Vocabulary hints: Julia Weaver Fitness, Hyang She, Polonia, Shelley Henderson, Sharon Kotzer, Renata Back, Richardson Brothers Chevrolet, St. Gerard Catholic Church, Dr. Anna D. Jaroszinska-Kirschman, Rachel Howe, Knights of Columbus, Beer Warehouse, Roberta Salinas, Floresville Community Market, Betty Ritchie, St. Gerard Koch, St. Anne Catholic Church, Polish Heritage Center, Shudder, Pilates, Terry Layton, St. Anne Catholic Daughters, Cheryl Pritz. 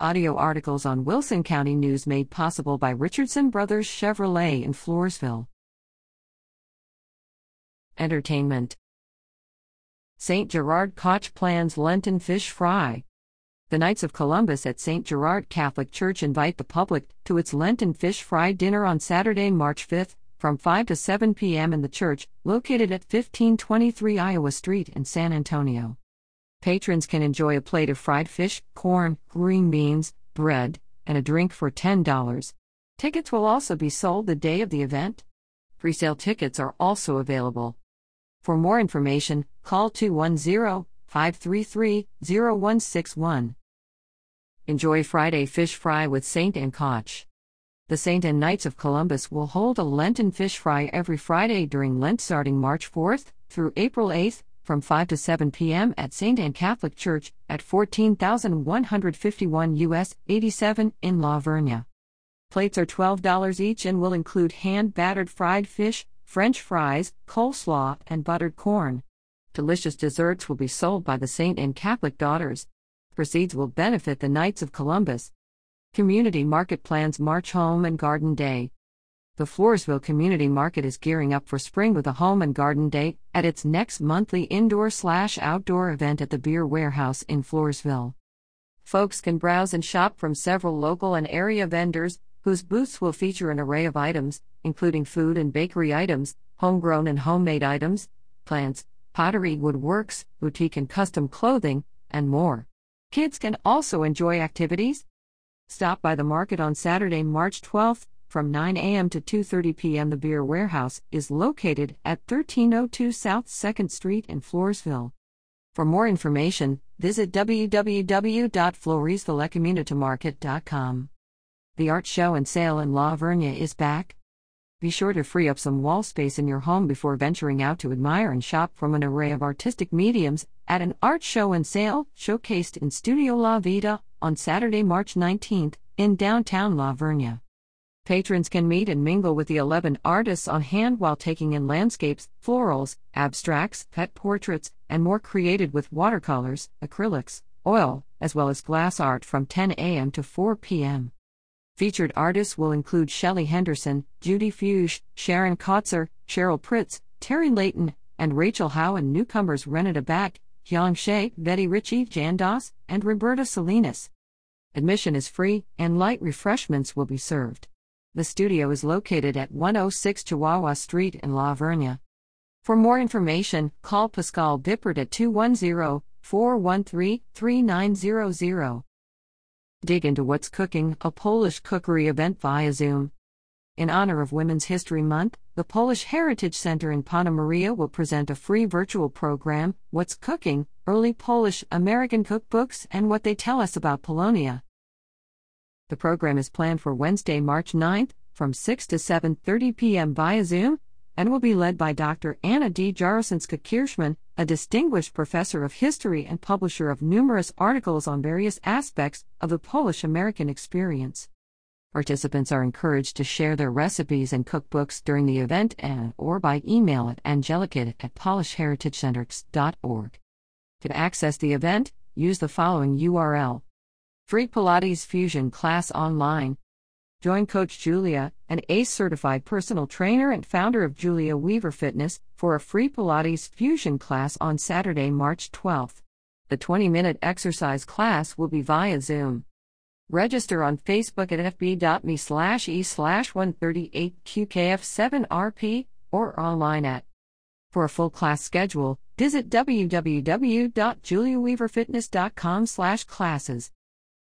Audio articles on Wilson County News made possible by Richardson Brothers Chevrolet in Floresville. Entertainment. St. Gerard Koch plans Lenten fish fry. The Knights of Columbus at St. Gerard Catholic Church invite the public to its Lenten fish fry dinner on Saturday, March 5th, from 5 to 7 p.m. in the church, located at 1523 Iowa Street in San Antonio. Patrons can enjoy a plate of fried fish, corn, green beans, bread, and a drink for $10. Tickets will also be sold the day of the event. Presale tickets are also available. For more information, call 210-533-0161. Enjoy Friday Fish Fry with Saint Anne Koch. The Saint Anne Knights of Columbus will hold a Lenten fish fry every Friday during Lent starting March 4th through April 8th, from 5 to 7 p.m. at St. Anne Catholic Church at 14,151 U.S. 87 in La Vernia. Plates are $12 each and will include hand-battered fried fish, French fries, coleslaw, and buttered corn. Delicious desserts will be sold by the St. Anne Catholic Daughters. Proceeds will benefit the Knights of Columbus. Community Market plans March Home and Garden Day. The Floresville Community Market is gearing up for spring with a Home and Garden Day at its next monthly indoor/outdoor event at the Beer Warehouse in Floresville. Folks can browse and shop from several local and area vendors, whose booths will feature an array of items, including food and bakery items, homegrown and homemade items, plants, pottery, woodworks, boutique and custom clothing, and more. Kids can also enjoy activities. Stop by the market on Saturday, March 12th, from 9 a.m. to 2:30 p.m. The Beer Warehouse is located at 1302 South 2nd Street in Floresville. For more information, visit www.floresvillecomunitamarket.com. The art show and sale in La Vernia is back. Be sure to free up some wall space in your home before venturing out to admire and shop from an array of artistic mediums at an art show and sale showcased in Studio La Vida on Saturday, March 19th, in downtown La Vernia. Patrons can meet and mingle with the 11 artists on hand while taking in landscapes, florals, abstracts, pet portraits, and more created with watercolors, acrylics, oil, as well as glass art from 10 a.m. to 4 p.m. Featured artists will include Shelley Henderson, Judy Fuge, Sharon Kotzer, Cheryl Pritz, Terry Layton, and Rachel Howe, and newcomers Renata Back, Hyang She, Betty Ritchie, Jan Doss, and Roberta Salinas. Admission is free, and light refreshments will be served. The studio is located at 106 Chihuahua Street in La Vernia. For more information, call Pascal Bippert at 210-413-3900. Dig into What's Cooking, a Polish cookery event via Zoom. In honor of Women's History Month, the Polish Heritage Center in Panna Maria will present a free virtual program, What's Cooking, Early Polish-American Cookbooks and What They Tell Us About Polonia. The program is planned for Wednesday, March 9th, from 6 to 7:30 p.m. via Zoom, and will be led by Dr. Anna D. Jaroszinska-Kirschman, a distinguished professor of history and publisher of numerous articles on various aspects of the Polish-American experience. Participants are encouraged to share their recipes and cookbooks during the event and or by email at angelikid@polishheritagecenters.org. To access the event, use the following URL. Free Pilates Fusion Class Online. Join Coach Julia, an ACE-certified personal trainer and founder of Julia Weaver Fitness, for a free Pilates Fusion class on Saturday, March 12th. The 20-minute exercise class will be via Zoom. Register on Facebook at fb.me/e/138qkf7rp or online at. For a full class schedule, visit www.juliaweaverfitness.com/classes.